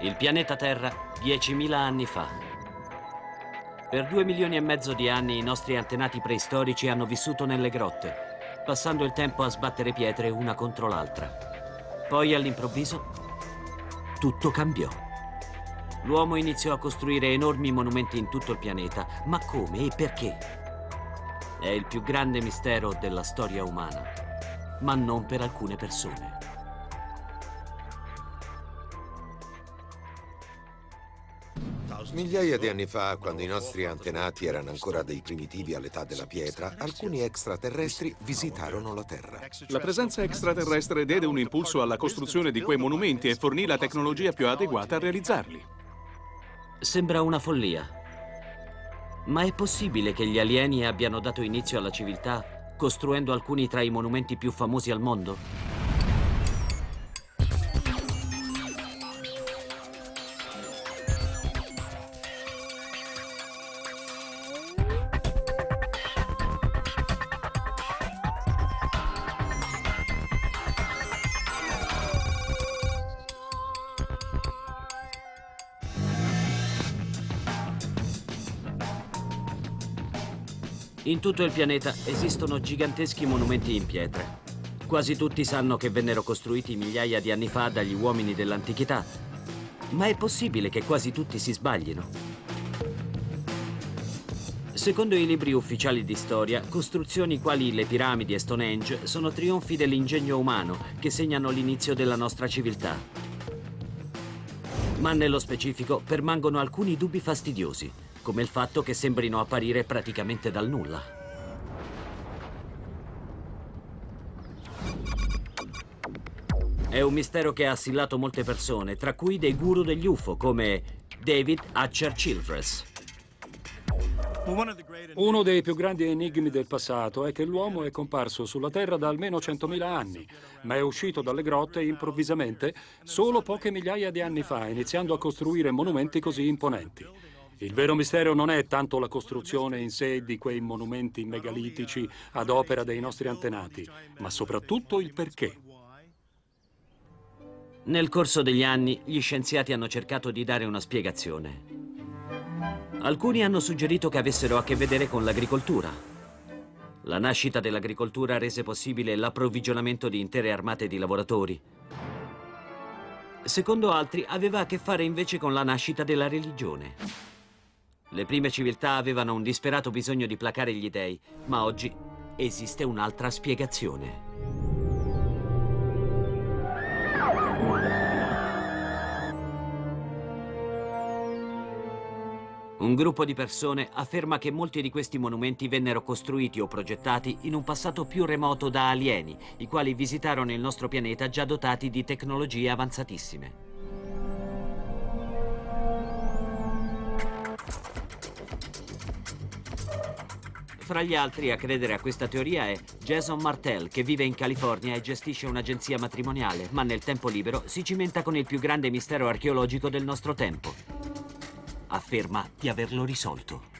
il pianeta Terra 10.000 anni fa. Per 2,5 milioni di anni i nostri antenati preistorici hanno vissuto nelle grotte, passando il tempo a sbattere pietre una contro l'altra. Poi all'improvviso tutto cambiò. L'uomo iniziò a costruire enormi monumenti in tutto il pianeta, ma come e perché? È il più grande mistero della storia umana, ma non per alcune persone. Migliaia di anni fa, quando i nostri antenati erano ancora dei primitivi all'età della pietra, alcuni extraterrestri visitarono la Terra. La presenza extraterrestre diede un impulso alla costruzione di quei monumenti e fornì la tecnologia più adeguata a realizzarli. Sembra una follia, ma è possibile che gli alieni abbiano dato inizio alla civiltà costruendo alcuni tra i monumenti più famosi al mondo? In tutto il pianeta esistono giganteschi monumenti in pietra. Quasi tutti sanno che vennero costruiti migliaia di anni fa dagli uomini dell'antichità, ma è possibile che quasi tutti si sbaglino. Secondo i libri ufficiali di storia, costruzioni quali le piramidi e Stonehenge sono trionfi dell'ingegno umano che segnano l'inizio della nostra civiltà. Ma nello specifico permangono alcuni dubbi fastidiosi, come il fatto che sembrino apparire praticamente dal nulla. È un mistero che ha assillato molte persone, tra cui dei guru degli UFO come David Hatcher Childress. Uno dei più grandi enigmi del passato è che l'uomo è comparso sulla Terra da almeno 100.000 anni, ma è uscito dalle grotte improvvisamente solo poche migliaia di anni fa, iniziando a costruire monumenti così imponenti. Il vero mistero non è tanto la costruzione in sé di quei monumenti megalitici ad opera dei nostri antenati, ma soprattutto il perché. Nel corso degli anni, gli scienziati hanno cercato di dare una spiegazione. Alcuni hanno suggerito che avessero a che vedere con l'agricoltura. La nascita dell'agricoltura rese possibile l'approvvigionamento di intere armate di lavoratori. Secondo altri, aveva a che fare invece con la nascita della religione. Le prime civiltà avevano un disperato bisogno di placare gli dèi, ma oggi esiste un'altra spiegazione. Un gruppo di persone afferma che molti di questi monumenti vennero costruiti o progettati in un passato più remoto da alieni, i quali visitarono il nostro pianeta già dotati di tecnologie avanzatissime. Fra gli altri a credere a questa teoria è Jason Martell, che vive in California e gestisce un'agenzia matrimoniale, ma nel tempo libero si cimenta con il più grande mistero archeologico del nostro tempo. Afferma di averlo risolto.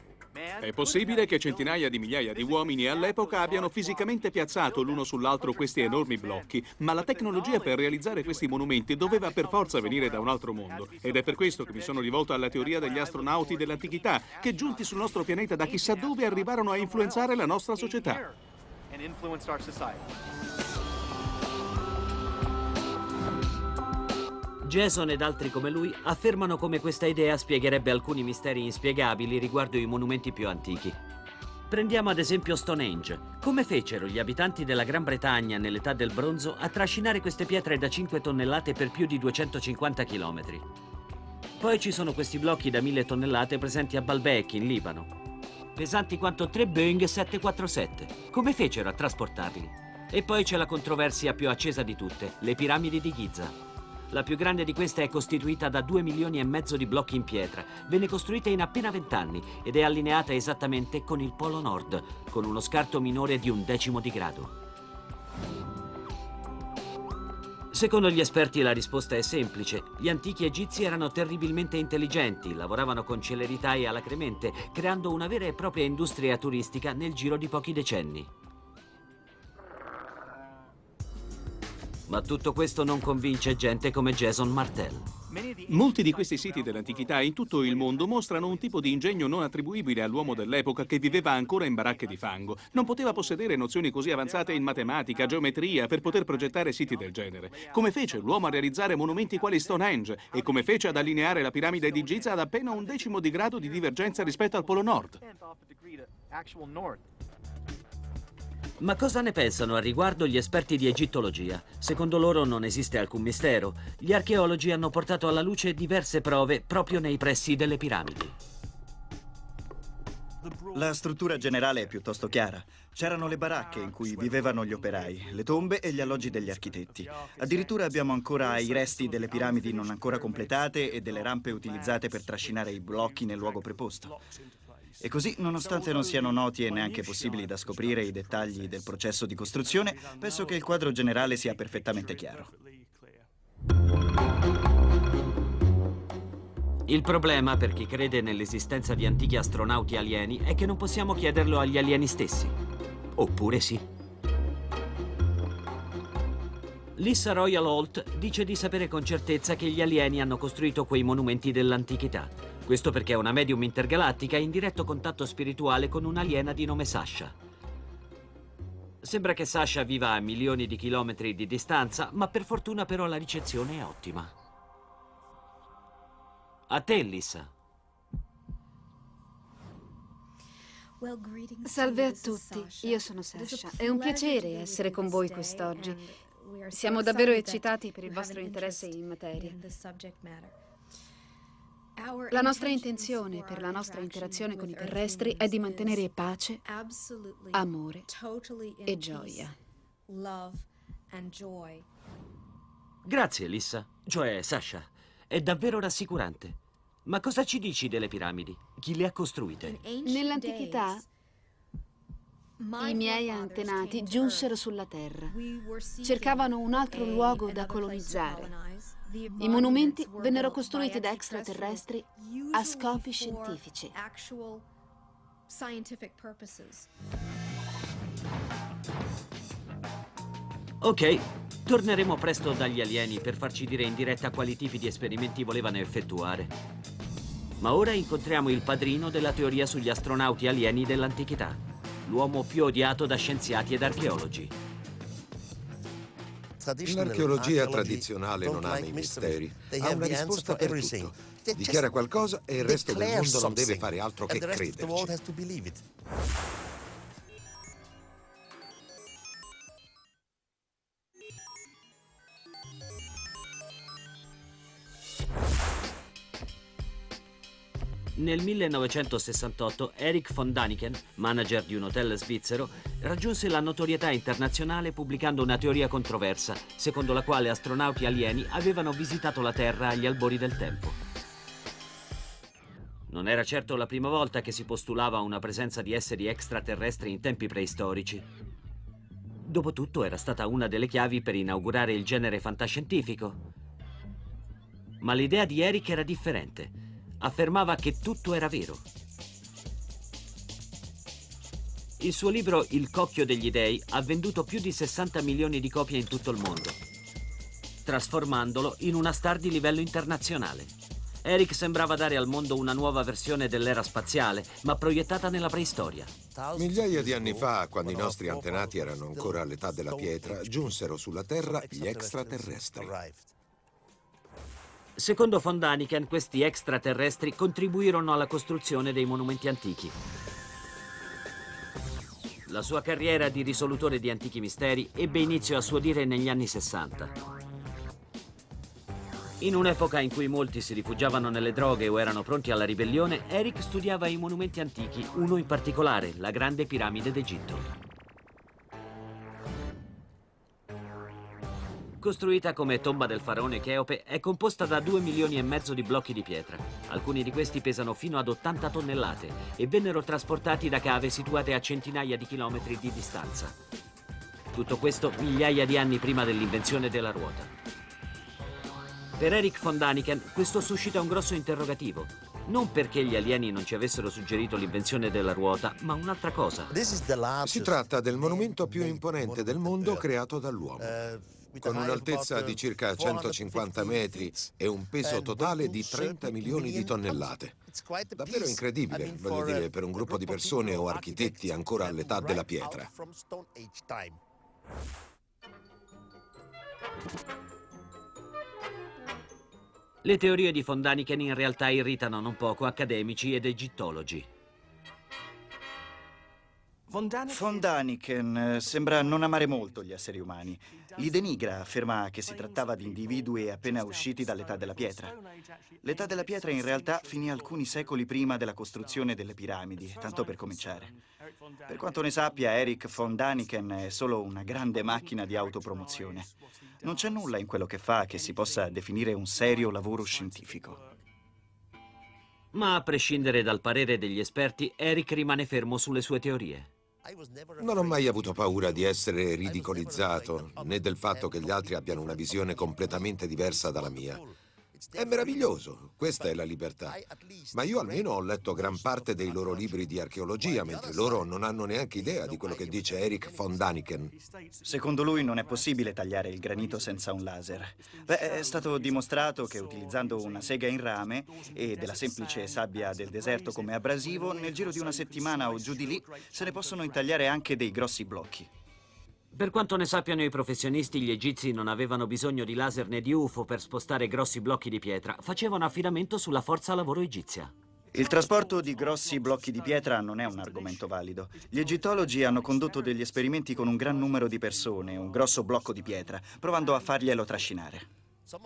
È possibile che centinaia di migliaia di uomini all'epoca abbiano fisicamente piazzato l'uno sull'altro questi enormi blocchi, ma la tecnologia per realizzare questi monumenti doveva per forza venire da un altro mondo, ed è per questo che mi sono rivolto alla teoria degli astronauti dell'antichità, che giunti sul nostro pianeta da chissà dove arrivarono a influenzare la nostra società. Jason ed altri come lui affermano come questa idea spiegherebbe alcuni misteri inspiegabili riguardo i monumenti più antichi. Prendiamo ad esempio Stonehenge. Come fecero gli abitanti della Gran Bretagna nell'età del bronzo a trascinare queste pietre da 5 tonnellate per più di 250 chilometri? Poi ci sono questi blocchi da 1000 tonnellate presenti a Baalbek in Libano, pesanti quanto 3 Boeing 747. Come fecero a trasportarli? E poi c'è la controversia più accesa di tutte, le piramidi di Giza. La più grande di queste è costituita da 2,5 milioni di blocchi in pietra, venne costruita in appena 20 anni ed è allineata esattamente con il polo nord, con uno scarto minore di 1/10 di grado. Secondo gli esperti la risposta è semplice, gli antichi egizi erano terribilmente intelligenti, lavoravano con celerità e alacremente, creando una vera e propria industria turistica nel giro di pochi decenni. Ma tutto questo non convince gente come Jason Martell. Molti di questi siti dell'antichità in tutto il mondo mostrano un tipo di ingegno non attribuibile all'uomo dell'epoca che viveva ancora in baracche di fango. Non poteva possedere nozioni così avanzate in matematica, geometria, per poter progettare siti del genere. Come fece l'uomo a realizzare monumenti quali Stonehenge e come fece ad allineare la piramide di Giza ad appena 1/10 di grado di divergenza rispetto al Polo Nord? Ma cosa ne pensano a riguardo gli esperti di egittologia? Secondo loro non esiste alcun mistero. Gli archeologi hanno portato alla luce diverse prove proprio nei pressi delle piramidi. La struttura generale è piuttosto chiara. C'erano le baracche in cui vivevano gli operai, le tombe e gli alloggi degli architetti. Addirittura abbiamo ancora i resti delle piramidi non ancora completate e delle rampe utilizzate per trascinare i blocchi nel luogo preposto. E così, nonostante non siano noti e neanche possibili da scoprire i dettagli del processo di costruzione, penso che il quadro generale sia perfettamente chiaro. Il problema, per chi crede nell'esistenza di antichi astronauti alieni, è che non possiamo chiederlo agli alieni stessi. Oppure sì. Lisa Royal Holt dice di sapere con certezza che gli alieni hanno costruito quei monumenti dell'antichità. Questo perché è una medium intergalattica in diretto contatto spirituale con un'aliena di nome Sasha. Sembra che Sasha viva a milioni di chilometri di distanza, ma per fortuna però la ricezione è ottima. A te, Lisa. Salve a tutti, io sono Sasha. È un piacere essere con voi quest'oggi. Siamo davvero eccitati per il vostro interesse in materia. La nostra intenzione per la nostra interazione con i terrestri è di mantenere pace, amore e gioia. Grazie, Lisa, cioè Sasha. È davvero rassicurante. Ma cosa ci dici delle piramidi? Chi le ha costruite? Nell'antichità, i miei antenati giunsero sulla Terra. Cercavano un altro luogo da colonizzare. I monumenti vennero costruiti da extraterrestri a scopi scientifici. Ok, torneremo presto dagli alieni per farci dire in diretta quali tipi di esperimenti volevano effettuare. Ma ora incontriamo il padrino della teoria sugli astronauti alieni dell'antichità, l'uomo più odiato da scienziati ed archeologi. L'archeologia tradizionale non ama i misteri, ha una risposta per tutto. Dichiara qualcosa e il resto del mondo non deve fare altro che crederci. Nel 1968 Erich von Däniken, manager di un hotel svizzero, raggiunse la notorietà internazionale pubblicando una teoria controversa, secondo la quale astronauti alieni avevano visitato la Terra agli albori del tempo. Non era certo la prima volta che si postulava una presenza di esseri extraterrestri in tempi preistorici. Dopotutto era stata una delle chiavi per inaugurare il genere fantascientifico. Ma l'idea di Erich era differente. Affermava che tutto era vero. Il suo libro Il cocchio degli dèi ha venduto più di 60 milioni di copie in tutto il mondo, trasformandolo in una star di livello internazionale. Erich sembrava dare al mondo una nuova versione dell'era spaziale, ma proiettata nella preistoria. Migliaia di anni fa, quando i nostri antenati erano ancora all'età della pietra, giunsero sulla Terra gli extraterrestri. Secondo von Däniken, questi extraterrestri contribuirono alla costruzione dei monumenti antichi. La sua carriera di risolutore di antichi misteri ebbe inizio, a suo dire, negli anni 60. In un'epoca in cui molti si rifugiavano nelle droghe o erano pronti alla ribellione, Erich studiava i monumenti antichi, uno in particolare, la Grande Piramide d'Egitto. Costruita come tomba del faraone Cheope, è composta da 2,5 milioni di blocchi di pietra. Alcuni di questi pesano fino ad 80 tonnellate e vennero trasportati da cave situate a centinaia di chilometri di distanza. Tutto questo migliaia di anni prima dell'invenzione della ruota. Per Erich von Däniken questo suscita un grosso interrogativo. Non perché gli alieni non ci avessero suggerito l'invenzione della ruota, ma un'altra cosa. Si tratta del monumento più imponente del mondo creato dall'uomo. con un'altezza di circa 150 metri e un peso totale di 30 milioni di tonnellate. Davvero incredibile, voglio dire, per un gruppo di persone o architetti ancora all'età della pietra. Le teorie di von Däniken in realtà irritano non poco accademici ed egittologi. Von Däniken sembra non amare molto gli esseri umani. Li denigra, afferma che si trattava di individui appena usciti dall'età della pietra. L'età della pietra in realtà finì alcuni secoli prima della costruzione delle piramidi, tanto per cominciare. Per quanto ne sappia, Erich von Däniken è solo una grande macchina di autopromozione. Non c'è nulla in quello che fa che si possa definire un serio lavoro scientifico. Ma a prescindere dal parere degli esperti, Erich rimane fermo sulle sue teorie. Non ho mai avuto paura di essere ridicolizzato, né del fatto che gli altri abbiano una visione completamente diversa dalla mia. È meraviglioso, questa è la libertà. Ma io almeno ho letto gran parte dei loro libri di archeologia, mentre loro non hanno neanche idea di quello che dice Erich von Däniken. Secondo lui non è possibile tagliare il granito senza un laser. Beh, è stato dimostrato che utilizzando una sega in rame e della semplice sabbia del deserto come abrasivo, nel giro di una settimana o giù di lì se ne possono intagliare anche dei grossi blocchi. Per quanto ne sappiano i professionisti, gli egizi non avevano bisogno di laser né di UFO per spostare grossi blocchi di pietra, facevano affidamento sulla forza lavoro egizia. Il trasporto di grossi blocchi di pietra non è un argomento valido. Gli egittologi hanno condotto degli esperimenti con un gran numero di persone, un grosso blocco di pietra, provando a farglielo trascinare.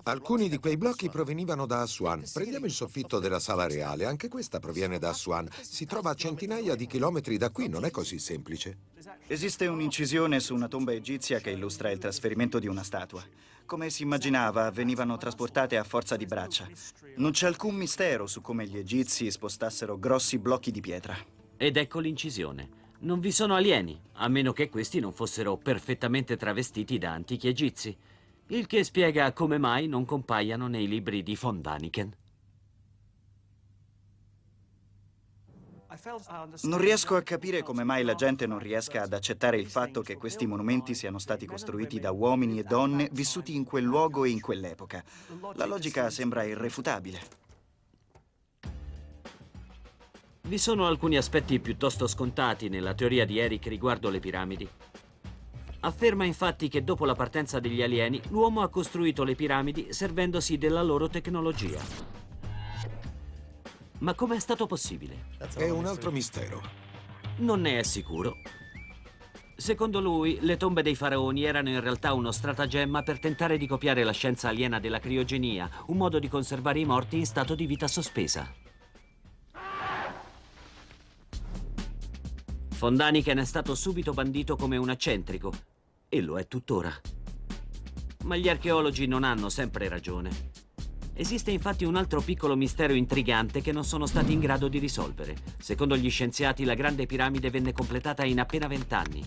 Alcuni di quei blocchi provenivano da Aswan. Prendiamo il soffitto della Sala Reale, anche questa proviene da Aswan. Si trova a centinaia di chilometri da qui, non è così semplice. Esiste un'incisione su una tomba egizia che illustra il trasferimento di una statua. Come si immaginava, venivano trasportate a forza di braccia. Non c'è alcun mistero su come gli egizi spostassero grossi blocchi di pietra. Ed ecco l'incisione. Non vi sono alieni, a meno che questi non fossero perfettamente travestiti da antichi egizi. Il che spiega come mai non compaiano nei libri di von Däniken. Non riesco a capire come mai la gente non riesca ad accettare il fatto che questi monumenti siano stati costruiti da uomini e donne vissuti in quel luogo e in quell'epoca. La logica sembra irrefutabile. Vi sono alcuni aspetti piuttosto scontati nella teoria di Erich riguardo le piramidi. Afferma infatti che dopo la partenza degli alieni, l'uomo ha costruito le piramidi servendosi della loro tecnologia. Ma com'è stato possibile? È un altro mistero. Non ne è sicuro. Secondo lui, le tombe dei faraoni erano in realtà uno stratagemma per tentare di copiare la scienza aliena della criogenia, un modo di conservare i morti in stato di vita sospesa. Von Däniken è stato subito bandito come un eccentrico, e lo è tuttora. Ma gli archeologi non hanno sempre ragione. Esiste infatti un altro piccolo mistero intrigante che non sono stati in grado di risolvere. Secondo gli scienziati, la Grande Piramide venne completata in appena 20 anni.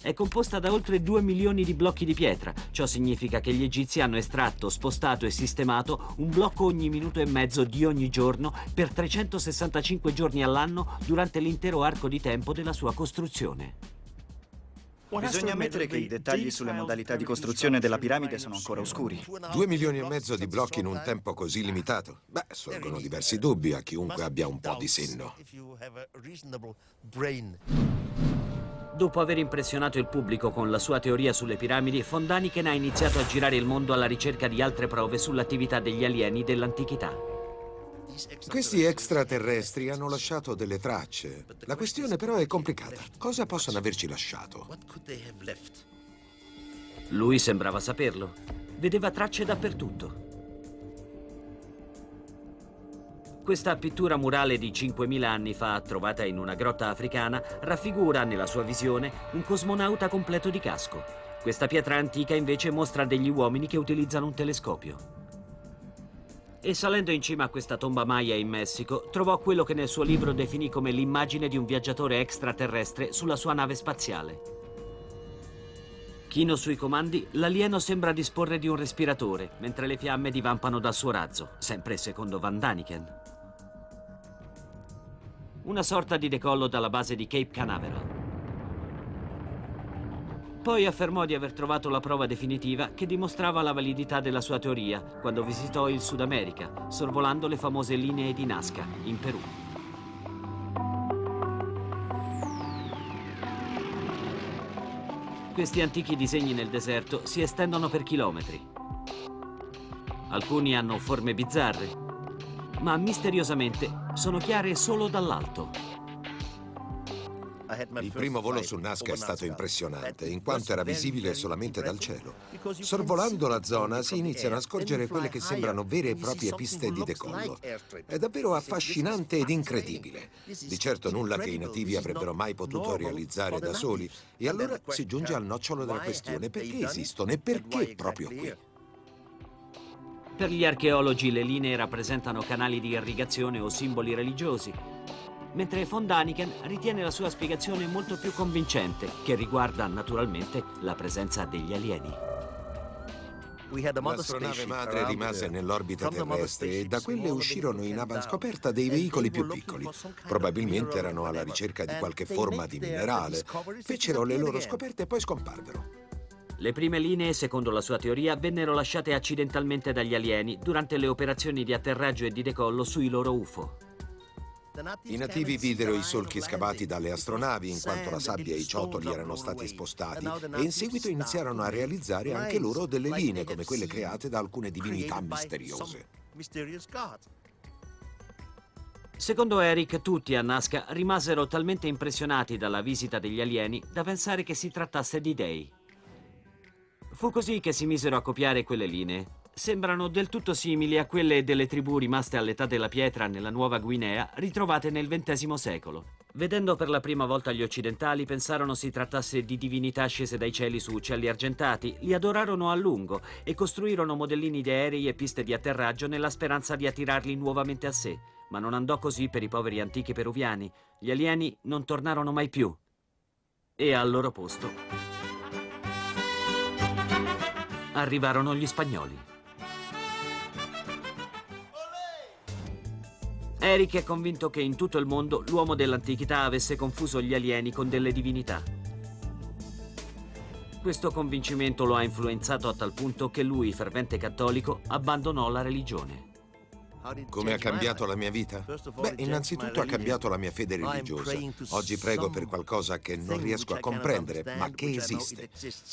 È composta da oltre 2 milioni di blocchi di pietra. Ciò significa che gli egizi hanno estratto, spostato e sistemato un blocco ogni minuto e mezzo di ogni giorno per 365 giorni all'anno durante l'intero arco di tempo della sua costruzione. Bisogna ammettere che i dettagli sulle modalità di costruzione della piramide sono ancora oscuri. 2,5 milioni di blocchi in un tempo così limitato? Beh, sorgono diversi dubbi a chiunque abbia un po' di senno. Dopo aver impressionato il pubblico con la sua teoria sulle piramidi, von Däniken ha iniziato a girare il mondo alla ricerca di altre prove sull'attività degli alieni dell'antichità. Questi extraterrestri hanno lasciato delle tracce. La questione però è complicata. Cosa possono averci lasciato? Lui sembrava saperlo. Vedeva tracce dappertutto. Questa pittura murale di 5.000 anni fa, trovata in una grotta africana, raffigura nella sua visione un cosmonauta completo di casco. Questa pietra antica invece mostra degli uomini che utilizzano un telescopio. E salendo in cima a questa tomba maya in Messico, trovò quello che nel suo libro definì come l'immagine di un viaggiatore extraterrestre sulla sua nave spaziale. Chino sui comandi, l'alieno sembra disporre di un respiratore, mentre le fiamme divampano dal suo razzo, sempre secondo von Däniken. Una sorta di decollo dalla base di Cape Canaveral. Poi affermò di aver trovato la prova definitiva che dimostrava la validità della sua teoria quando visitò il Sud America, sorvolando le famose linee di Nazca, in Perù. Questi antichi disegni nel deserto si estendono per chilometri. Alcuni hanno forme bizzarre, ma misteriosamente sono chiare solo dall'alto. Il primo volo su Nazca è stato impressionante, in quanto era visibile solamente dal cielo. Sorvolando la zona si iniziano a scorgere quelle che sembrano vere e proprie piste di decollo. È davvero affascinante ed incredibile. Di certo nulla che i nativi avrebbero mai potuto realizzare da soli. E allora si giunge al nocciolo della questione: perché esistono e perché proprio qui? Per gli archeologi le linee rappresentano canali di irrigazione o simboli religiosi, mentre von Däniken ritiene la sua spiegazione molto più convincente, che riguarda naturalmente la presenza degli alieni. L'astronave madre rimase nell'orbita terrestre e da quelle uscirono in avanscoperta dei veicoli più piccoli. Probabilmente erano alla ricerca di qualche forma di minerale, fecero le loro scoperte e poi scomparvero. Le prime linee, secondo la sua teoria, vennero lasciate accidentalmente dagli alieni durante le operazioni di atterraggio e di decollo sui loro UFO. I nativi videro i solchi scavati dalle astronavi, in quanto la sabbia e i ciottoli erano stati spostati, e in seguito iniziarono a realizzare anche loro delle linee, come quelle create da alcune divinità misteriose. Secondo Erich, tutti a Nazca rimasero talmente impressionati dalla visita degli alieni da pensare che si trattasse di dei. Fu così che si misero a copiare quelle linee. Sembrano del tutto simili a quelle delle tribù rimaste all'età della pietra nella Nuova Guinea, ritrovate nel XX secolo. Vedendo per la prima volta gli occidentali, pensarono si trattasse di divinità scese dai cieli su uccelli argentati, li adorarono a lungo e costruirono modellini di aerei e piste di atterraggio nella speranza di attirarli nuovamente a sé. Ma non andò così per i poveri antichi peruviani. Gli alieni non tornarono mai più. E al loro posto arrivarono gli spagnoli. Erich è convinto che in tutto il mondo l'uomo dell'antichità avesse confuso gli alieni con delle divinità. Questo convincimento lo ha influenzato a tal punto che lui, fervente cattolico, abbandonò la religione. Come ha cambiato la mia vita? Beh, innanzitutto ha cambiato la mia fede religiosa. Oggi prego per qualcosa che non riesco a comprendere, ma che esiste.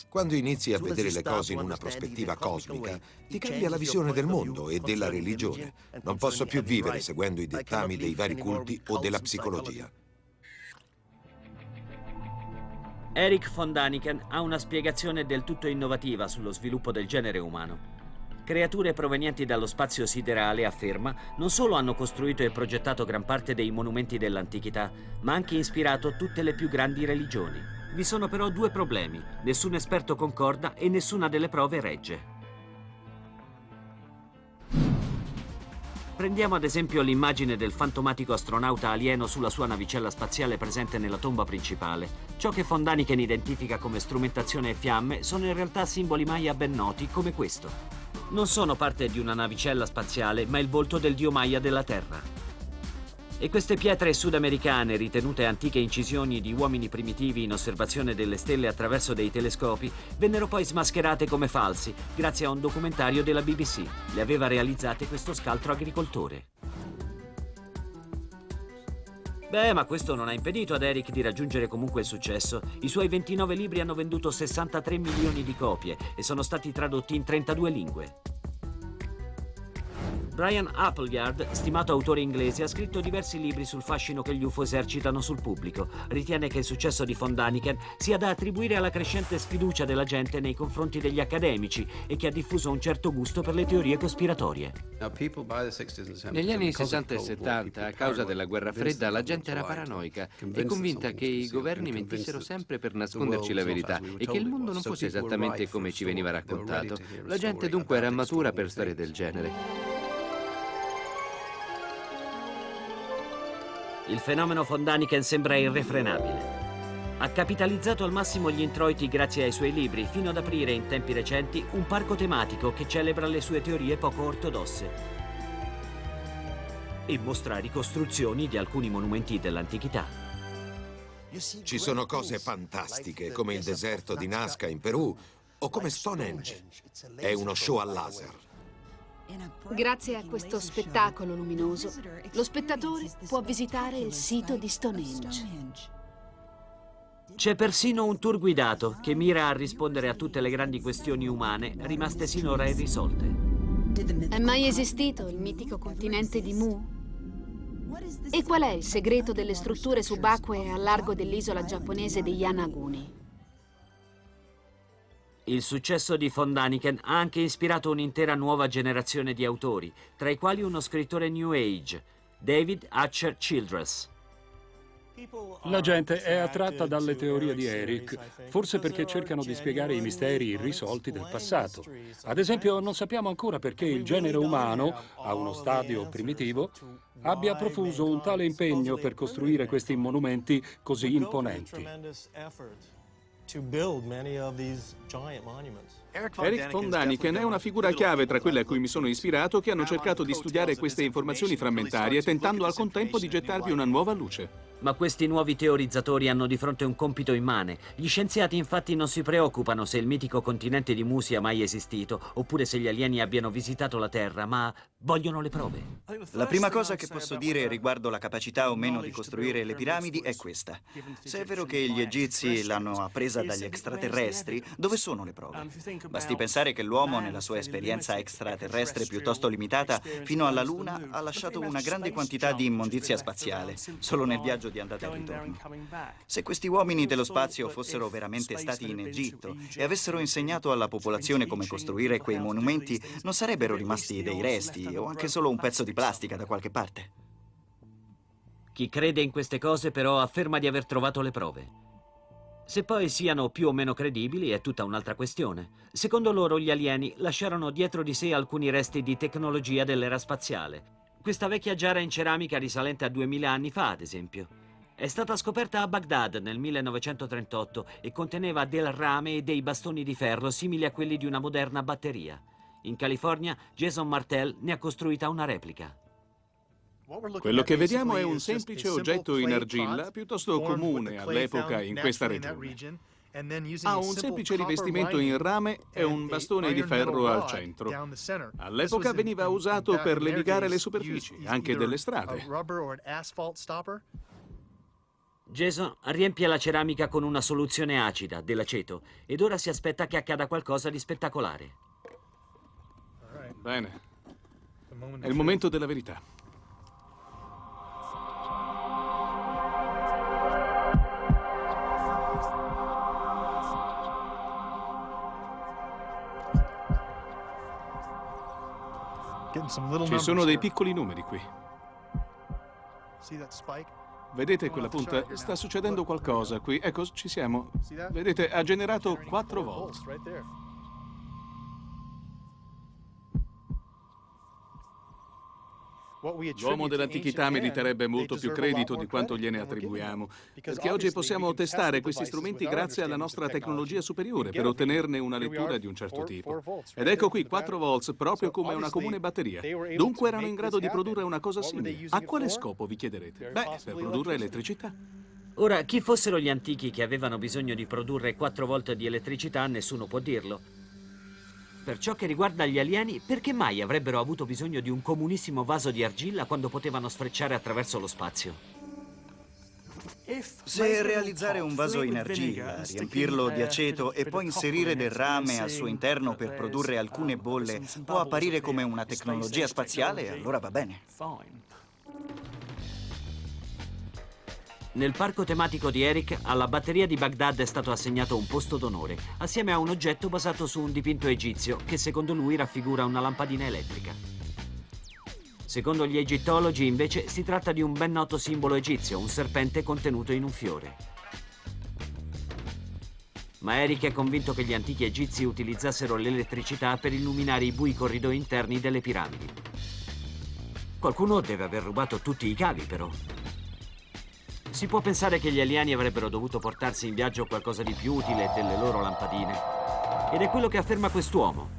Quando inizi a vedere le cose in una prospettiva cosmica, ti cambia la visione del mondo e della religione. Non posso più vivere seguendo i dettami dei vari culti o della psicologia. Erich von Däniken ha una spiegazione del tutto innovativa sullo sviluppo del genere umano. Creature provenienti dallo spazio siderale, afferma, non solo hanno costruito e progettato gran parte dei monumenti dell'antichità, ma anche ispirato tutte le più grandi religioni. Vi sono però due problemi: nessun esperto concorda e nessuna delle prove regge. Prendiamo ad esempio l'immagine del fantomatico astronauta alieno sulla sua navicella spaziale presente nella tomba principale. Ciò che von Däniken identifica come strumentazione e fiamme sono in realtà simboli maya ben noti, come questo. Non sono parte di una navicella spaziale, ma il volto del dio maya della Terra. E queste pietre sudamericane, ritenute antiche incisioni di uomini primitivi in osservazione delle stelle attraverso dei telescopi, vennero poi smascherate come falsi grazie a un documentario della BBC. Le aveva realizzate questo scaltro agricoltore. Beh, ma questo non ha impedito ad Erich di raggiungere comunque il successo. I suoi 29 libri hanno venduto 63 milioni di copie e sono stati tradotti in 32 lingue. Brian Appleyard, stimato autore inglese, ha scritto diversi libri sul fascino che gli UFO esercitano sul pubblico. Ritiene che il successo di von Däniken sia da attribuire alla crescente sfiducia della gente nei confronti degli accademici e che ha diffuso un certo gusto per le teorie cospiratorie. Negli anni 60 e 70, a causa della guerra fredda, la gente era paranoica e convinta che i governi mentissero sempre per nasconderci la verità e che il mondo non fosse esattamente come ci veniva raccontato. La gente dunque era matura per storie del genere. Il fenomeno von Däniken sembra irrefrenabile. Ha capitalizzato al massimo gli introiti grazie ai suoi libri, fino ad aprire in tempi recenti un parco tematico che celebra le sue teorie poco ortodosse e mostra ricostruzioni di alcuni monumenti dell'antichità. Ci sono cose fantastiche, come il deserto di Nazca in Perù o come Stonehenge. È uno show a laser. Grazie a questo spettacolo luminoso, lo spettatore può visitare il sito di Stonehenge. C'è persino un tour guidato che mira a rispondere a tutte le grandi questioni umane rimaste sinora irrisolte. È mai esistito il mitico continente di Mu? E qual è il segreto delle strutture subacquee al largo dell'isola giapponese di Yanaguni? Il successo di von Däniken ha anche ispirato un'intera nuova generazione di autori, tra i quali uno scrittore New Age, David Hatcher Childress. La gente è attratta dalle teorie di Erich, forse perché cercano di spiegare i misteri irrisolti del passato. Ad esempio, non sappiamo ancora perché il genere umano, a uno stadio primitivo, abbia profuso un tale impegno per costruire questi monumenti così imponenti. Erich von Däniken è una figura chiave tra quelle a cui mi sono ispirato, che hanno cercato di studiare queste informazioni frammentarie, tentando al contempo di gettarvi una nuova luce. Ma questi nuovi teorizzatori hanno di fronte un compito immane. Gli scienziati infatti non si preoccupano se il mitico continente di Mu sia mai esistito, oppure se gli alieni abbiano visitato la Terra, ma vogliono le prove. La prima cosa che posso dire riguardo la capacità o meno di costruire le piramidi è questa. Se è vero che gli egizi l'hanno appresa dagli extraterrestri, dove sono le prove? Basti pensare che l'uomo, nella sua esperienza extraterrestre piuttosto limitata, fino alla Luna, ha lasciato una grande quantità di immondizia spaziale, solo nel viaggio di andata e ritorno. Se questi uomini dello spazio fossero veramente stati in Egitto e avessero insegnato alla popolazione come costruire quei monumenti, non sarebbero rimasti dei resti o anche solo un pezzo di plastica da qualche parte. Chi crede in queste cose però afferma di aver trovato le prove. Se poi siano più o meno credibili è tutta un'altra questione. Secondo loro gli alieni lasciarono dietro di sé alcuni resti di tecnologia dell'era spaziale. Questa vecchia giara in ceramica risalente a 2000 anni fa, ad esempio. È stata scoperta a Baghdad nel 1938 e conteneva del rame e dei bastoni di ferro simili a quelli di una moderna batteria. In California, Jason Martell ne ha costruita una replica. Quello che vediamo è un semplice oggetto in argilla, piuttosto comune all'epoca in questa regione. Ha un semplice rivestimento in rame e un bastone di ferro al centro. All'epoca veniva usato per levigare le superfici, anche delle strade. Jason riempie la ceramica con una soluzione acida, dell'aceto, ed ora si aspetta che accada qualcosa di spettacolare. Bene. È il momento della verità. Ci sono dei piccoli numeri qui. Vedete quella punta? Sta succedendo qualcosa qui. Ecco, ci siamo. Vedete, ha generato 4 volt. L'uomo dell'antichità meriterebbe molto più credito di quanto gliene attribuiamo, perché oggi possiamo testare questi strumenti grazie alla nostra tecnologia superiore per ottenerne una lettura di un certo tipo. Ed ecco qui 4 volts, proprio come una comune batteria. Dunque erano in grado di produrre una cosa simile. A quale scopo, vi chiederete? Beh, per produrre elettricità. Ora, chi fossero gli antichi che avevano bisogno di produrre 4 volt di elettricità, nessuno può dirlo. Per ciò che riguarda gli alieni, perché mai avrebbero avuto bisogno di un comunissimo vaso di argilla quando potevano sfrecciare attraverso lo spazio? Se realizzare un vaso in argilla, riempirlo di aceto e poi inserire del rame al suo interno per produrre alcune bolle può apparire come una tecnologia spaziale, allora va bene. Nel parco tematico di Erich, alla batteria di Baghdad è stato assegnato un posto d'onore, assieme a un oggetto basato su un dipinto egizio che secondo lui raffigura una lampadina elettrica. Secondo gli egittologi, invece, si tratta di un ben noto simbolo egizio, un serpente contenuto in un fiore. Ma Erich è convinto che gli antichi egizi utilizzassero l'elettricità per illuminare i bui corridoi interni delle piramidi. Qualcuno deve aver rubato tutti i cavi, però. Si può pensare che gli alieni avrebbero dovuto portarsi in viaggio qualcosa di più utile delle loro lampadine. Ed è quello che afferma quest'uomo.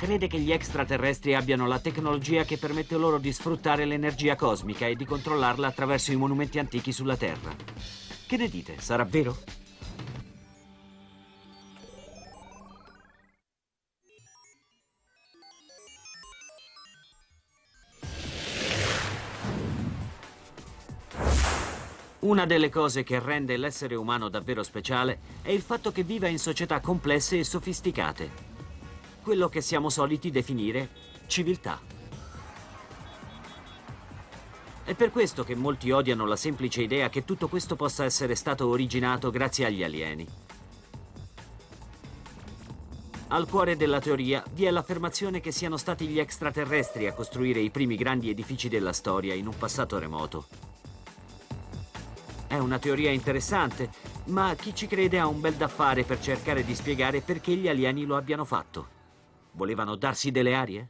crede che gli extraterrestri abbiano la tecnologia che permette loro di sfruttare l'energia cosmica e di controllarla attraverso i monumenti antichi sulla Terra. Che ne dite? Sarà vero? Una delle cose che rende l'essere umano davvero speciale è il fatto che viva in società complesse e sofisticate, quello che siamo soliti definire civiltà. È per questo che molti odiano la semplice idea che tutto questo possa essere stato originato grazie agli alieni. Al cuore della teoria vi è l'affermazione che siano stati gli extraterrestri a costruire i primi grandi edifici della storia in un passato remoto. È una teoria interessante, ma chi ci crede ha un bel da fare per cercare di spiegare perché gli alieni lo abbiano fatto. Volevano darsi delle arie?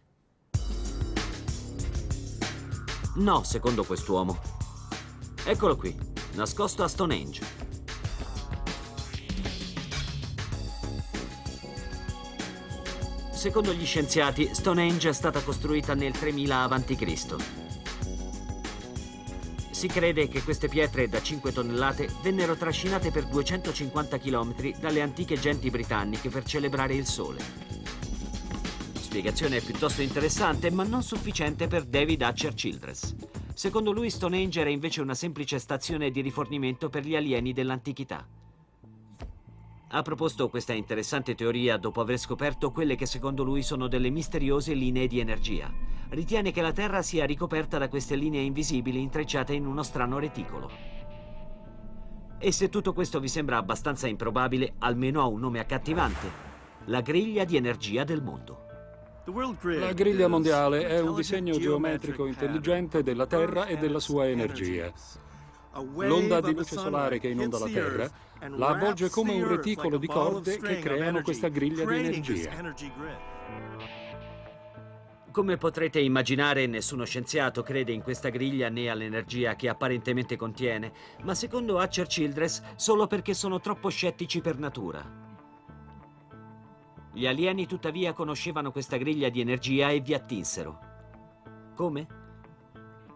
No, secondo quest'uomo. Eccolo qui, nascosto a Stonehenge. Secondo gli scienziati, Stonehenge è stata costruita nel 3000 a.C. Si crede che queste pietre da 5 tonnellate vennero trascinate per 250 chilometri dalle antiche genti britanniche per celebrare il sole. Spiegazione piuttosto interessante, ma non sufficiente per David Hatcher Childress. Secondo lui Stonehenge era invece una semplice stazione di rifornimento per gli alieni dell'antichità. Ha proposto questa interessante teoria dopo aver scoperto quelle che secondo lui sono delle misteriose linee di energia. Ritiene che la Terra sia ricoperta da queste linee invisibili intrecciate in uno strano reticolo. E se tutto questo vi sembra abbastanza improbabile, almeno ha un nome accattivante: la griglia di energia del mondo. La griglia mondiale è un disegno geometrico intelligente della Terra e della sua energia. L'onda di luce solare che inonda la Terra la avvolge come un reticolo di corde che creano questa griglia di energia. Come potrete immaginare, nessuno scienziato crede in questa griglia né all'energia che apparentemente contiene, ma secondo Hatcher Childress solo perché sono troppo scettici per natura. Gli alieni tuttavia conoscevano questa griglia di energia e vi attinsero. Come?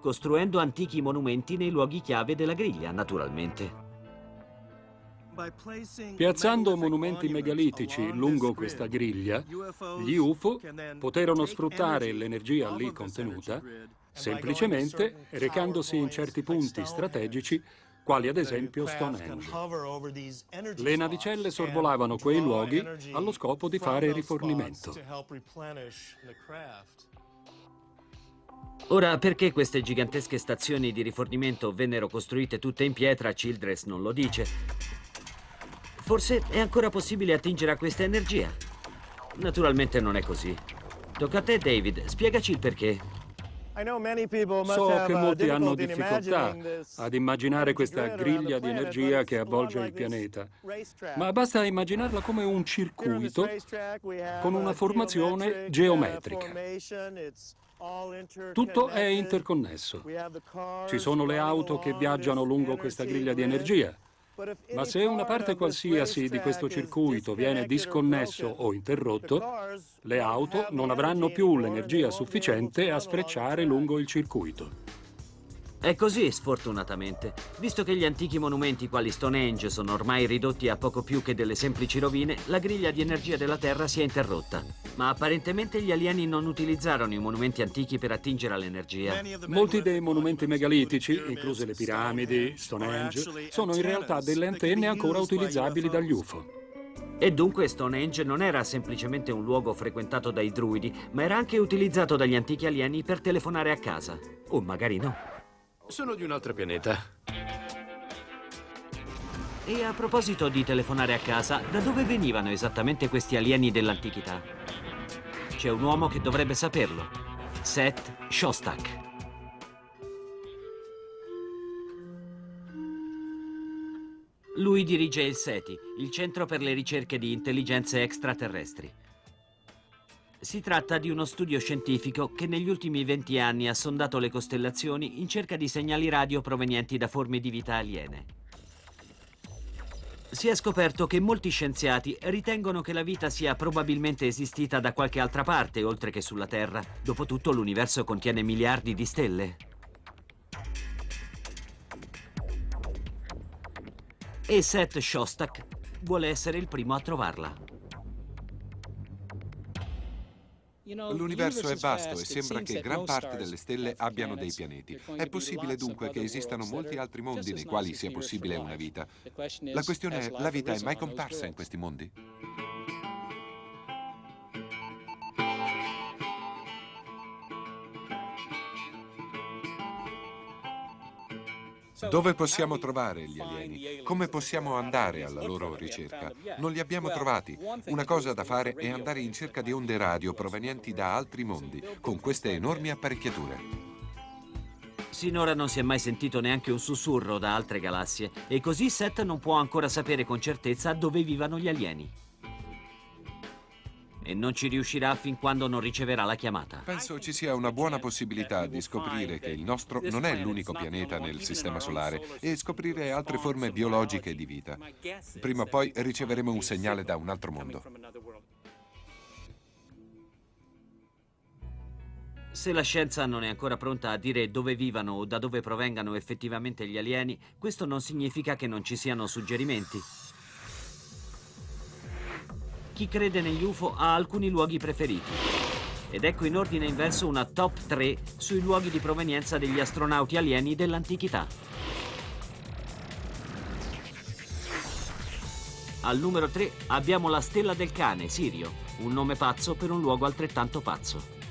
Costruendo antichi monumenti nei luoghi chiave della griglia, naturalmente. Piazzando monumenti megalitici lungo questa griglia, gli UFO poterono sfruttare l'energia lì contenuta semplicemente recandosi in certi punti strategici, quali ad esempio Stonehenge. Le navicelle sorvolavano quei luoghi allo scopo di fare rifornimento. Ora, perché queste gigantesche stazioni di rifornimento vennero costruite tutte in pietra, Childress non lo dice. Forse è ancora possibile attingere a questa energia. Naturalmente non è così. Tocca a te, David, spiegaci il perché. So che molti hanno difficoltà ad immaginare questa griglia di energia che avvolge il pianeta, ma basta immaginarla come un circuito con una formazione geometrica. Tutto è interconnesso. Ci sono le auto che viaggiano lungo questa griglia di energia. Ma se una parte qualsiasi di questo circuito viene disconnesso o interrotto, le auto non avranno più l'energia sufficiente a sfrecciare lungo il circuito. È così, sfortunatamente. Visto che gli antichi monumenti quali Stonehenge sono ormai ridotti a poco più che delle semplici rovine, la griglia di energia della Terra si è interrotta. Ma apparentemente gli alieni non utilizzarono i monumenti antichi per attingere all'energia. Molti dei monumenti megalitici, incluse le piramidi, Stonehenge, sono in realtà delle antenne ancora utilizzabili dagli UFO. E dunque Stonehenge non era semplicemente un luogo frequentato dai druidi, ma era anche utilizzato dagli antichi alieni per telefonare a casa. O magari no. Sono di un altro pianeta. E a proposito di telefonare a casa, da dove venivano esattamente questi alieni dell'antichità? C'è un uomo che dovrebbe saperlo: Seth Shostak. Lui dirige il SETI, il Centro per le ricerche di intelligenze extraterrestri. Si tratta di uno studio scientifico che negli ultimi 20 anni ha sondato le costellazioni in cerca di segnali radio provenienti da forme di vita aliene. si è scoperto che molti scienziati ritengono che la vita sia probabilmente esistita da qualche altra parte, oltre che sulla Terra. Dopotutto l'universo contiene miliardi di stelle. E Seth Shostak vuole essere il primo a trovarla. L'universo è vasto e sembra che gran parte delle stelle abbiano dei pianeti. È possibile dunque che esistano molti altri mondi nei quali sia possibile una vita. La questione è, la vita è mai comparsa in questi mondi? Dove possiamo trovare gli alieni? Come possiamo andare alla loro ricerca? Non li abbiamo trovati. Una cosa da fare è andare in cerca di onde radio provenienti da altri mondi, con queste enormi apparecchiature. Sinora non si è mai sentito neanche un sussurro da altre galassie, e così Seth non può ancora sapere con certezza dove vivano gli alieni. E non ci riuscirà fin quando non riceverà la chiamata. Penso ci sia una buona possibilità di scoprire che il nostro non è l'unico pianeta nel sistema solare e scoprire altre forme biologiche di vita. Prima o poi riceveremo un segnale da un altro mondo. Se la scienza non è ancora pronta a dire dove vivano o da dove provengano effettivamente gli alieni, questo non significa che non ci siano suggerimenti. Chi crede negli UFO ha alcuni luoghi preferiti. Ed ecco in ordine inverso una top 3 sui luoghi di provenienza degli astronauti alieni dell'antichità. Al numero 3 abbiamo la stella del cane, Sirio, un nome pazzo per un luogo altrettanto pazzo.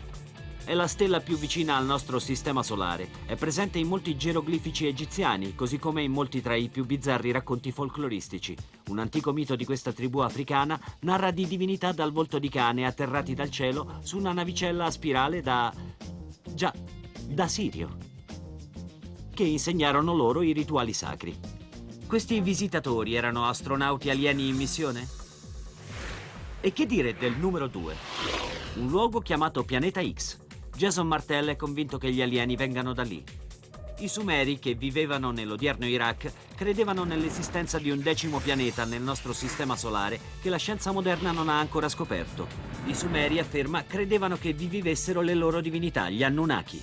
È la stella più vicina al nostro sistema solare, è presente in molti geroglifici egiziani, così come in molti tra i più bizzarri racconti folcloristici. Un antico mito di questa tribù africana narra di divinità dal volto di cane atterrati dal cielo su una navicella a spirale da Sirio, che insegnarono loro i rituali sacri. Questi visitatori erano astronauti alieni in missione? E che dire del numero 2? Un luogo chiamato Pianeta X. Jason Martell è convinto che gli alieni vengano da lì. I Sumeri, che vivevano nell'odierno Iraq, credevano nell'esistenza di un 10° pianeta nel nostro sistema solare che la scienza moderna non ha ancora scoperto. I Sumeri, afferma, credevano che vi vivessero le loro divinità, gli Anunnaki.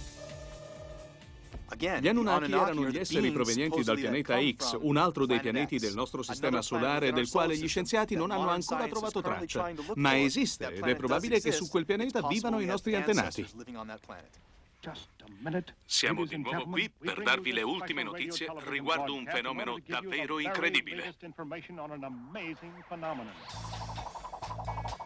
Gli Anunnaki erano gli esseri provenienti dal pianeta X, un altro dei pianeti del nostro sistema solare del quale gli scienziati non hanno ancora trovato traccia, ma esiste ed è probabile che su quel pianeta vivano i nostri antenati. Siamo di nuovo qui per darvi le ultime notizie riguardo un fenomeno davvero incredibile.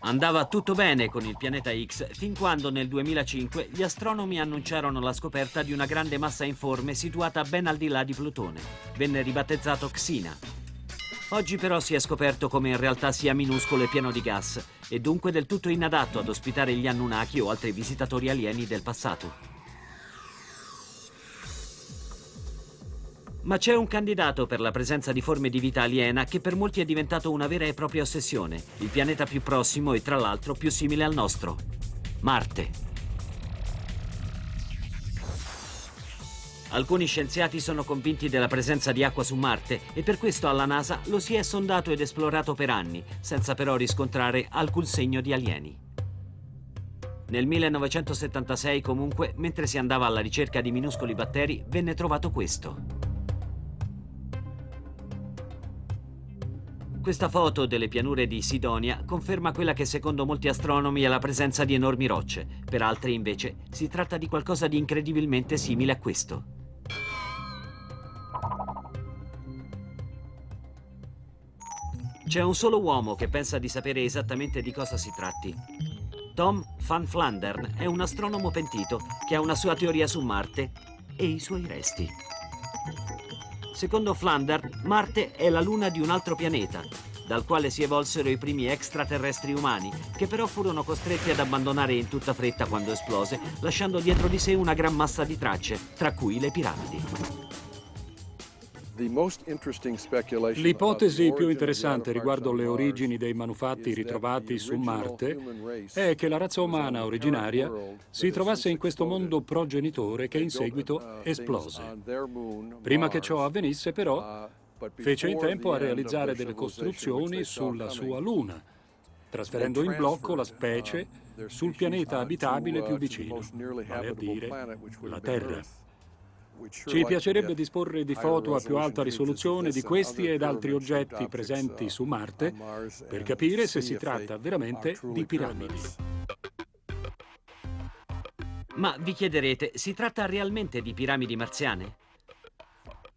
Andava tutto bene con il pianeta X fin quando nel 2005 gli astronomi annunciarono la scoperta di una grande massa informe situata ben al di là di Plutone. Venne ribattezzato Xina. Oggi però si è scoperto come in realtà sia minuscolo e pieno di gas, e dunque del tutto inadatto ad ospitare gli Anunnaki o altri visitatori alieni del passato. Ma c'è un candidato per la presenza di forme di vita aliena che per molti è diventato una vera e propria ossessione, il pianeta più prossimo e tra l'altro più simile al nostro, Marte. Alcuni scienziati sono convinti della presenza di acqua su Marte e per questo alla NASA lo si è sondato ed esplorato per anni, senza però riscontrare alcun segno di alieni. Nel 1976 comunque, mentre si andava alla ricerca di minuscoli batteri, venne trovato questo. Questa foto delle pianure di Sidonia conferma quella che secondo molti astronomi è la presenza di enormi rocce. Per altri, invece, si tratta di qualcosa di incredibilmente simile a questo. C'è un solo uomo che pensa di sapere esattamente di cosa si tratti. Tom van Flandern è un astronomo pentito che ha una sua teoria su Marte e i suoi resti. Secondo Flandern, Marte è la luna di un altro pianeta, dal quale si evolsero i primi extraterrestri umani, che però furono costretti ad abbandonare in tutta fretta quando esplose, lasciando dietro di sé una gran massa di tracce, tra cui le piramidi. L'ipotesi più interessante riguardo le origini dei manufatti ritrovati su Marte è che la razza umana originaria si trovasse in questo mondo progenitore che in seguito esplose. Prima che ciò avvenisse, però, Fece in tempo a realizzare delle costruzioni sulla sua luna, trasferendo in blocco la specie sul pianeta abitabile più vicino, vale a dire la Terra. Ci piacerebbe disporre di foto a più alta risoluzione di questi ed altri oggetti presenti su Marte per capire se si tratta veramente di piramidi. Ma vi chiederete, si tratta realmente di piramidi marziane?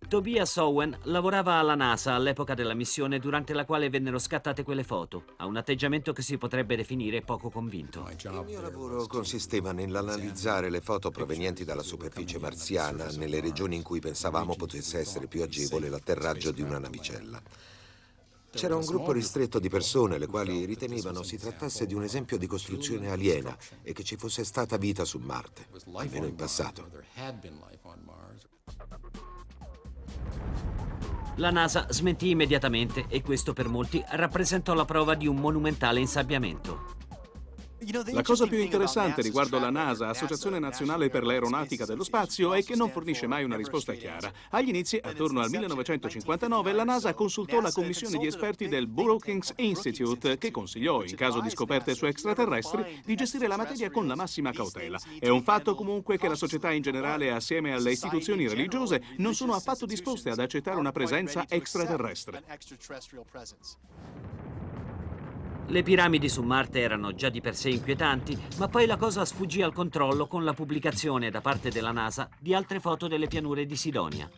Tobias Owen lavorava alla NASA all'epoca della missione durante la quale vennero scattate quelle foto. Ha un atteggiamento che si potrebbe definire poco convinto. Il mio lavoro consisteva nell'analizzare le foto provenienti dalla superficie marziana nelle regioni in cui pensavamo potesse essere più agevole l'atterraggio di una navicella. C'era un gruppo ristretto di persone le quali ritenevano si trattasse di un esempio di costruzione aliena e che ci fosse stata vita su Marte, almeno in passato. La NASA smentì immediatamente e questo per molti rappresentò la prova di un monumentale insabbiamento. La cosa più interessante riguardo la NASA, Associazione Nazionale per l'Aeronautica dello Spazio, è che non fornisce mai una risposta chiara. Agli inizi, attorno al 1959, la NASA consultò la commissione di esperti del Brookings Institute, che consigliò, in caso di scoperte su extraterrestri, di gestire la materia con la massima cautela. È un fatto comunque che la società in generale, assieme alle istituzioni religiose, non sono affatto disposte ad accettare una presenza extraterrestre. Le piramidi su Marte erano già di per sé inquietanti, ma poi la cosa sfuggì al controllo con la pubblicazione da parte della NASA di altre foto delle pianure di Sidonia.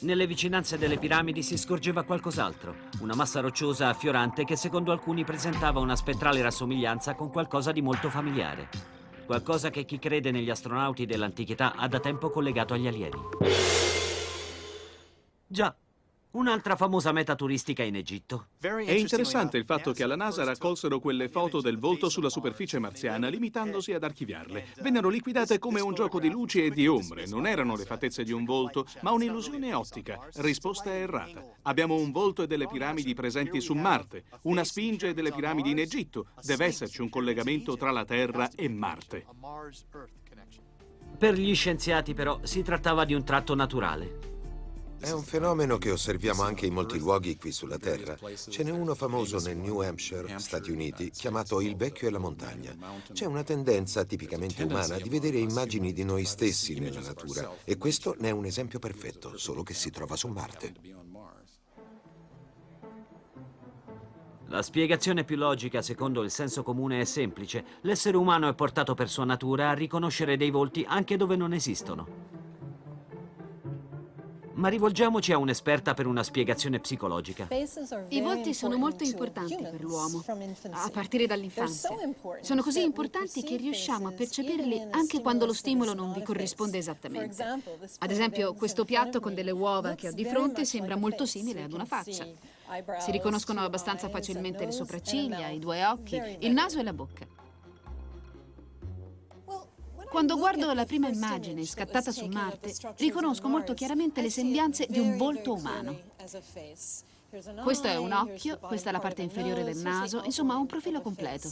Nelle vicinanze delle piramidi si scorgeva qualcos'altro, una massa rocciosa affiorante che secondo alcuni presentava una spettrale rassomiglianza con qualcosa di molto familiare. Qualcosa che chi crede negli astronauti dell'antichità ha da tempo collegato agli alieni. Già. Un'altra famosa meta turistica in Egitto. È interessante il fatto che alla NASA raccolsero quelle foto del volto sulla superficie marziana limitandosi ad archiviarle. Vennero liquidate come un gioco di luci e di ombre. Non erano le fattezze di un volto, ma un'illusione ottica. Risposta errata. Abbiamo un volto e delle piramidi presenti su Marte, una sfinge e delle piramidi in Egitto. Deve esserci un collegamento tra la Terra e Marte. Per gli scienziati, però, si trattava di un tratto naturale. È un fenomeno che osserviamo anche in molti luoghi qui sulla Terra. Ce n'è uno famoso nel New Hampshire, Stati Uniti, chiamato Il Vecchio e la Montagna. C'è una tendenza tipicamente umana di vedere immagini di noi stessi nella natura e questo ne è un esempio perfetto, solo che si trova su Marte. La spiegazione più logica, secondo il senso comune, è semplice. L'essere umano è portato per sua natura a riconoscere dei volti anche dove non esistono. Ma rivolgiamoci a un'esperta per una spiegazione psicologica. I volti sono molto importanti per l'uomo, a partire dall'infanzia. Sono così importanti che riusciamo a percepirli anche quando lo stimolo non vi corrisponde esattamente. Ad esempio, questo piatto con delle uova che ho di fronte sembra molto simile ad una faccia. Si riconoscono abbastanza facilmente le sopracciglia, i due occhi, il naso e la bocca. Quando guardo la prima immagine scattata su Marte, riconosco molto chiaramente le sembianze di un volto umano. Questo è un occhio, questa è la parte inferiore del naso, insomma un profilo completo.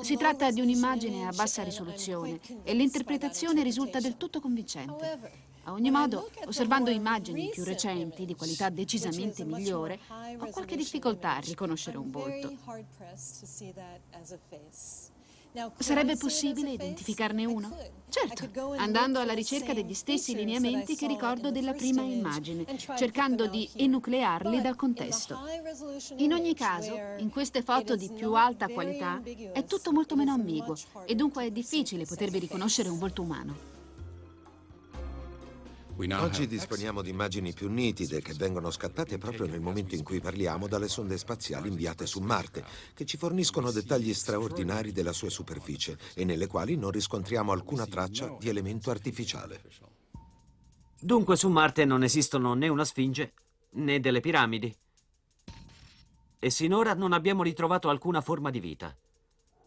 Si tratta di un'immagine a bassa risoluzione e l'interpretazione risulta del tutto convincente. A ogni modo, osservando immagini più recenti, di qualità decisamente migliore, ho qualche difficoltà a riconoscere un volto. Sarebbe possibile identificarne uno? Certo, andando alla ricerca degli stessi lineamenti che ricordo della prima immagine, cercando di enuclearli dal contesto. In ogni caso, in queste foto di più alta qualità, è tutto molto meno ambiguo e dunque è difficile potervi riconoscere un volto umano. Oggi disponiamo di immagini più nitide che vengono scattate proprio nel momento in cui parliamo dalle sonde spaziali inviate su Marte, che ci forniscono dettagli straordinari della sua superficie e nelle quali non riscontriamo alcuna traccia di elemento artificiale. Dunque su Marte non esistono né una sfinge né delle piramidi. E sinora non abbiamo ritrovato alcuna forma di vita.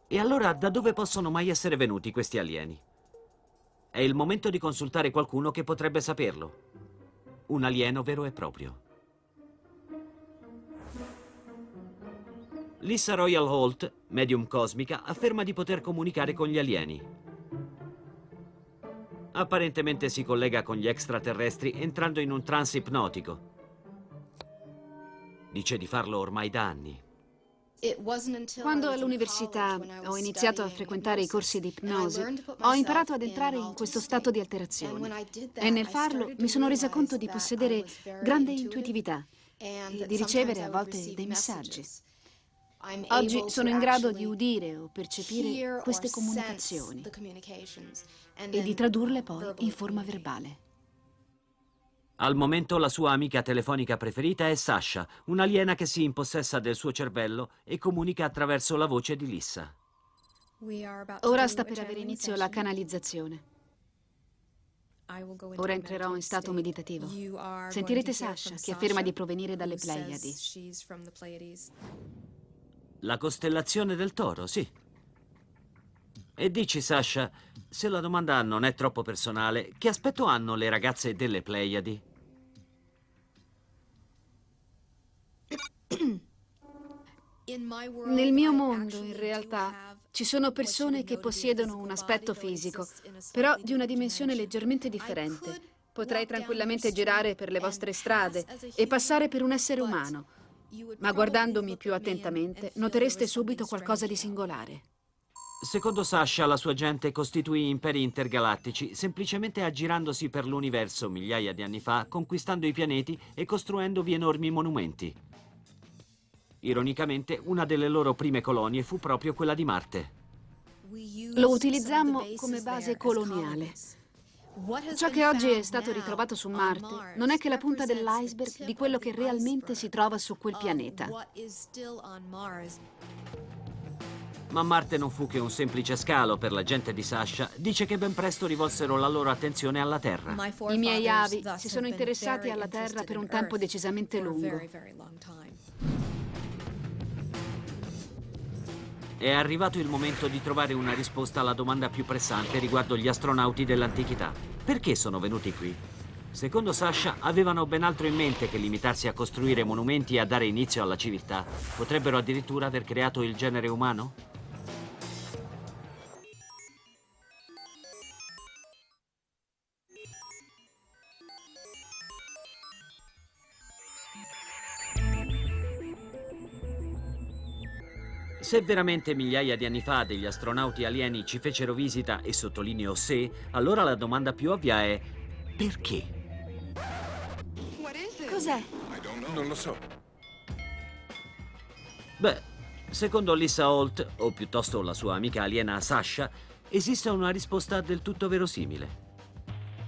E allora da dove possono mai essere venuti questi alieni? È il momento di consultare qualcuno che potrebbe saperlo. Un alieno vero e proprio. Lisa Royal Holt, medium cosmica, afferma di poter comunicare con gli alieni. Apparentemente si collega con gli extraterrestri entrando in un trance ipnotico. Dice di farlo ormai da anni. Quando all'università ho iniziato a frequentare i corsi di ipnosi, ho imparato ad entrare in questo stato di alterazione e nel farlo mi sono resa conto di possedere grande intuitività e di ricevere a volte dei messaggi. Oggi sono in grado di udire o percepire queste comunicazioni e di tradurle poi in forma verbale. Al momento la sua amica telefonica preferita è Sasha, un'aliena che si impossessa del suo cervello e comunica attraverso la voce di Lisa. Ora sta per avere inizio la canalizzazione. Ora entrerò in stato meditativo. Sentirete Sasha, che afferma di provenire dalle Pleiadi. La costellazione del Toro, sì. E dici, Sasha, se la domanda non è troppo personale, che aspetto hanno le ragazze delle Pleiadi? Nel mio mondo, in realtà, ci sono persone che possiedono un aspetto fisico, però di una dimensione leggermente differente. Potrei tranquillamente girare per le vostre strade e passare per un essere umano, ma guardandomi più attentamente notereste subito qualcosa di singolare. Secondo Sasha, la sua gente costituì imperi intergalattici semplicemente aggirandosi per l'universo migliaia di anni fa, conquistando i pianeti e costruendovi enormi monumenti. Ironicamente, una delle loro prime colonie fu proprio quella di Marte. Lo utilizzammo come base coloniale. Ciò che oggi è stato ritrovato su Marte non è che la punta dell'iceberg di quello che realmente si trova su quel pianeta. Ma Marte non fu che un semplice scalo per la gente di Sasha. Dice che ben presto rivolsero la loro attenzione alla Terra. I miei avi si sono interessati alla Terra per un tempo decisamente lungo. È arrivato il momento di trovare una risposta alla domanda più pressante riguardo gli astronauti dell'antichità. Perché sono venuti qui? Secondo Sasha, avevano ben altro in mente che limitarsi a costruire monumenti e a dare inizio alla civiltà. Potrebbero addirittura aver creato il genere umano? Se veramente migliaia di anni fa degli astronauti alieni ci fecero visita, e sottolineo se, allora la domanda più ovvia è: perché? Cos'è? Non lo so. Beh, secondo Lisa Holt, o piuttosto la sua amica aliena Sasha, esiste una risposta del tutto verosimile.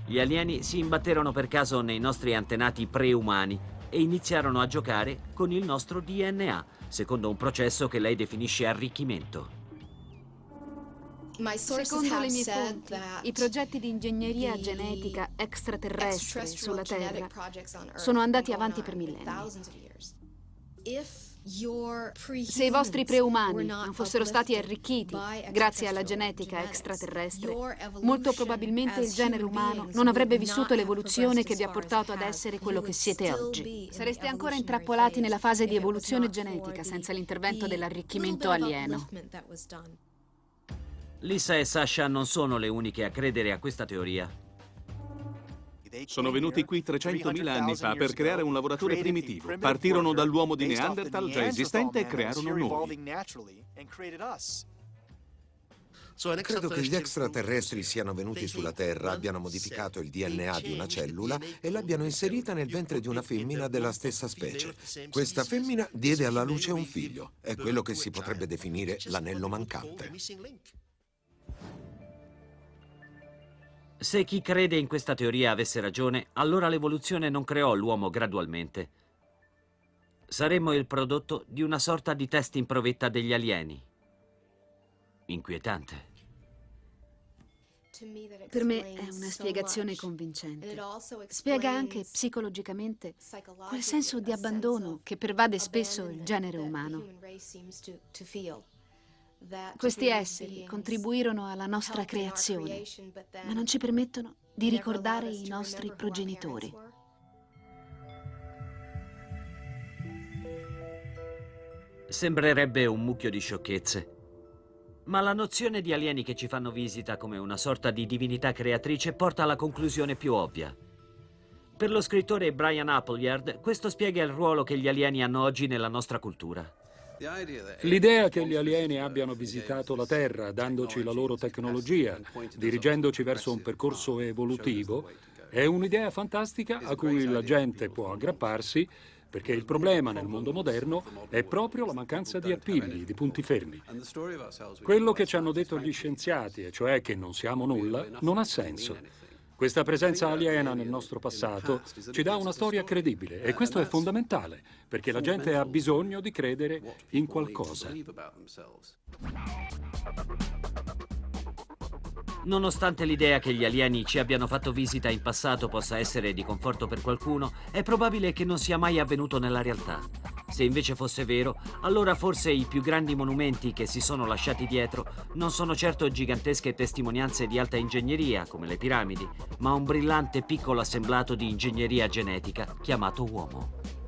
Gli alieni si imbatterono per caso nei nostri antenati preumani e iniziarono a giocare con il nostro DNA, secondo un processo che lei definisce arricchimento. Secondo le mie fonti, i progetti di ingegneria genetica extraterrestre sulla Terra sono andati avanti per millenni. Se i vostri preumani non fossero stati arricchiti grazie alla genetica extraterrestre, molto probabilmente il genere umano non avrebbe vissuto l'evoluzione che vi ha portato ad essere quello che siete oggi. Sareste ancora intrappolati nella fase di evoluzione genetica senza l'intervento dell'arricchimento alieno. Lisa e Sasha non sono le uniche a credere a questa teoria. Sono venuti qui 300.000 anni fa per creare un lavoratore primitivo. Partirono dall'uomo di Neanderthal già esistente e crearono noi. Credo che gli extraterrestri siano venuti sulla Terra, abbiano modificato il DNA di una cellula e l'abbiano inserita nel ventre di una femmina della stessa specie. Questa femmina diede alla luce un figlio. È quello che si potrebbe definire l'anello mancante. Se chi crede in questa teoria avesse ragione, allora l'evoluzione non creò l'uomo gradualmente. Saremmo il prodotto di una sorta di test in provetta degli alieni. Inquietante. Per me è una spiegazione convincente. Spiega anche psicologicamente quel senso di abbandono che pervade spesso il genere umano. Questi esseri contribuirono alla nostra creazione, ma non ci permettono di ricordare i nostri progenitori. Sembrerebbe un mucchio di sciocchezze, ma la nozione di alieni che ci fanno visita come una sorta di divinità creatrice porta alla conclusione più ovvia. Per lo scrittore Brian Appleyard, questo spiega il ruolo che gli alieni hanno oggi nella nostra cultura. L'idea che gli alieni abbiano visitato la Terra, dandoci la loro tecnologia, dirigendoci verso un percorso evolutivo, è un'idea fantastica a cui la gente può aggrapparsi, perché il problema nel mondo moderno è proprio la mancanza di appigli, di punti fermi. Quello che ci hanno detto gli scienziati, e cioè che non siamo nulla, non ha senso. Questa presenza aliena nel nostro passato ci dà una storia credibile, e questo è fondamentale, perché la gente ha bisogno di credere in qualcosa. Nonostante l'idea che gli alieni ci abbiano fatto visita in passato possa essere di conforto per qualcuno, è probabile che non sia mai avvenuto nella realtà. Se invece fosse vero, allora forse i più grandi monumenti che si sono lasciati dietro non sono certo gigantesche testimonianze di alta ingegneria, come le piramidi, ma un brillante piccolo assemblato di ingegneria genetica chiamato uomo.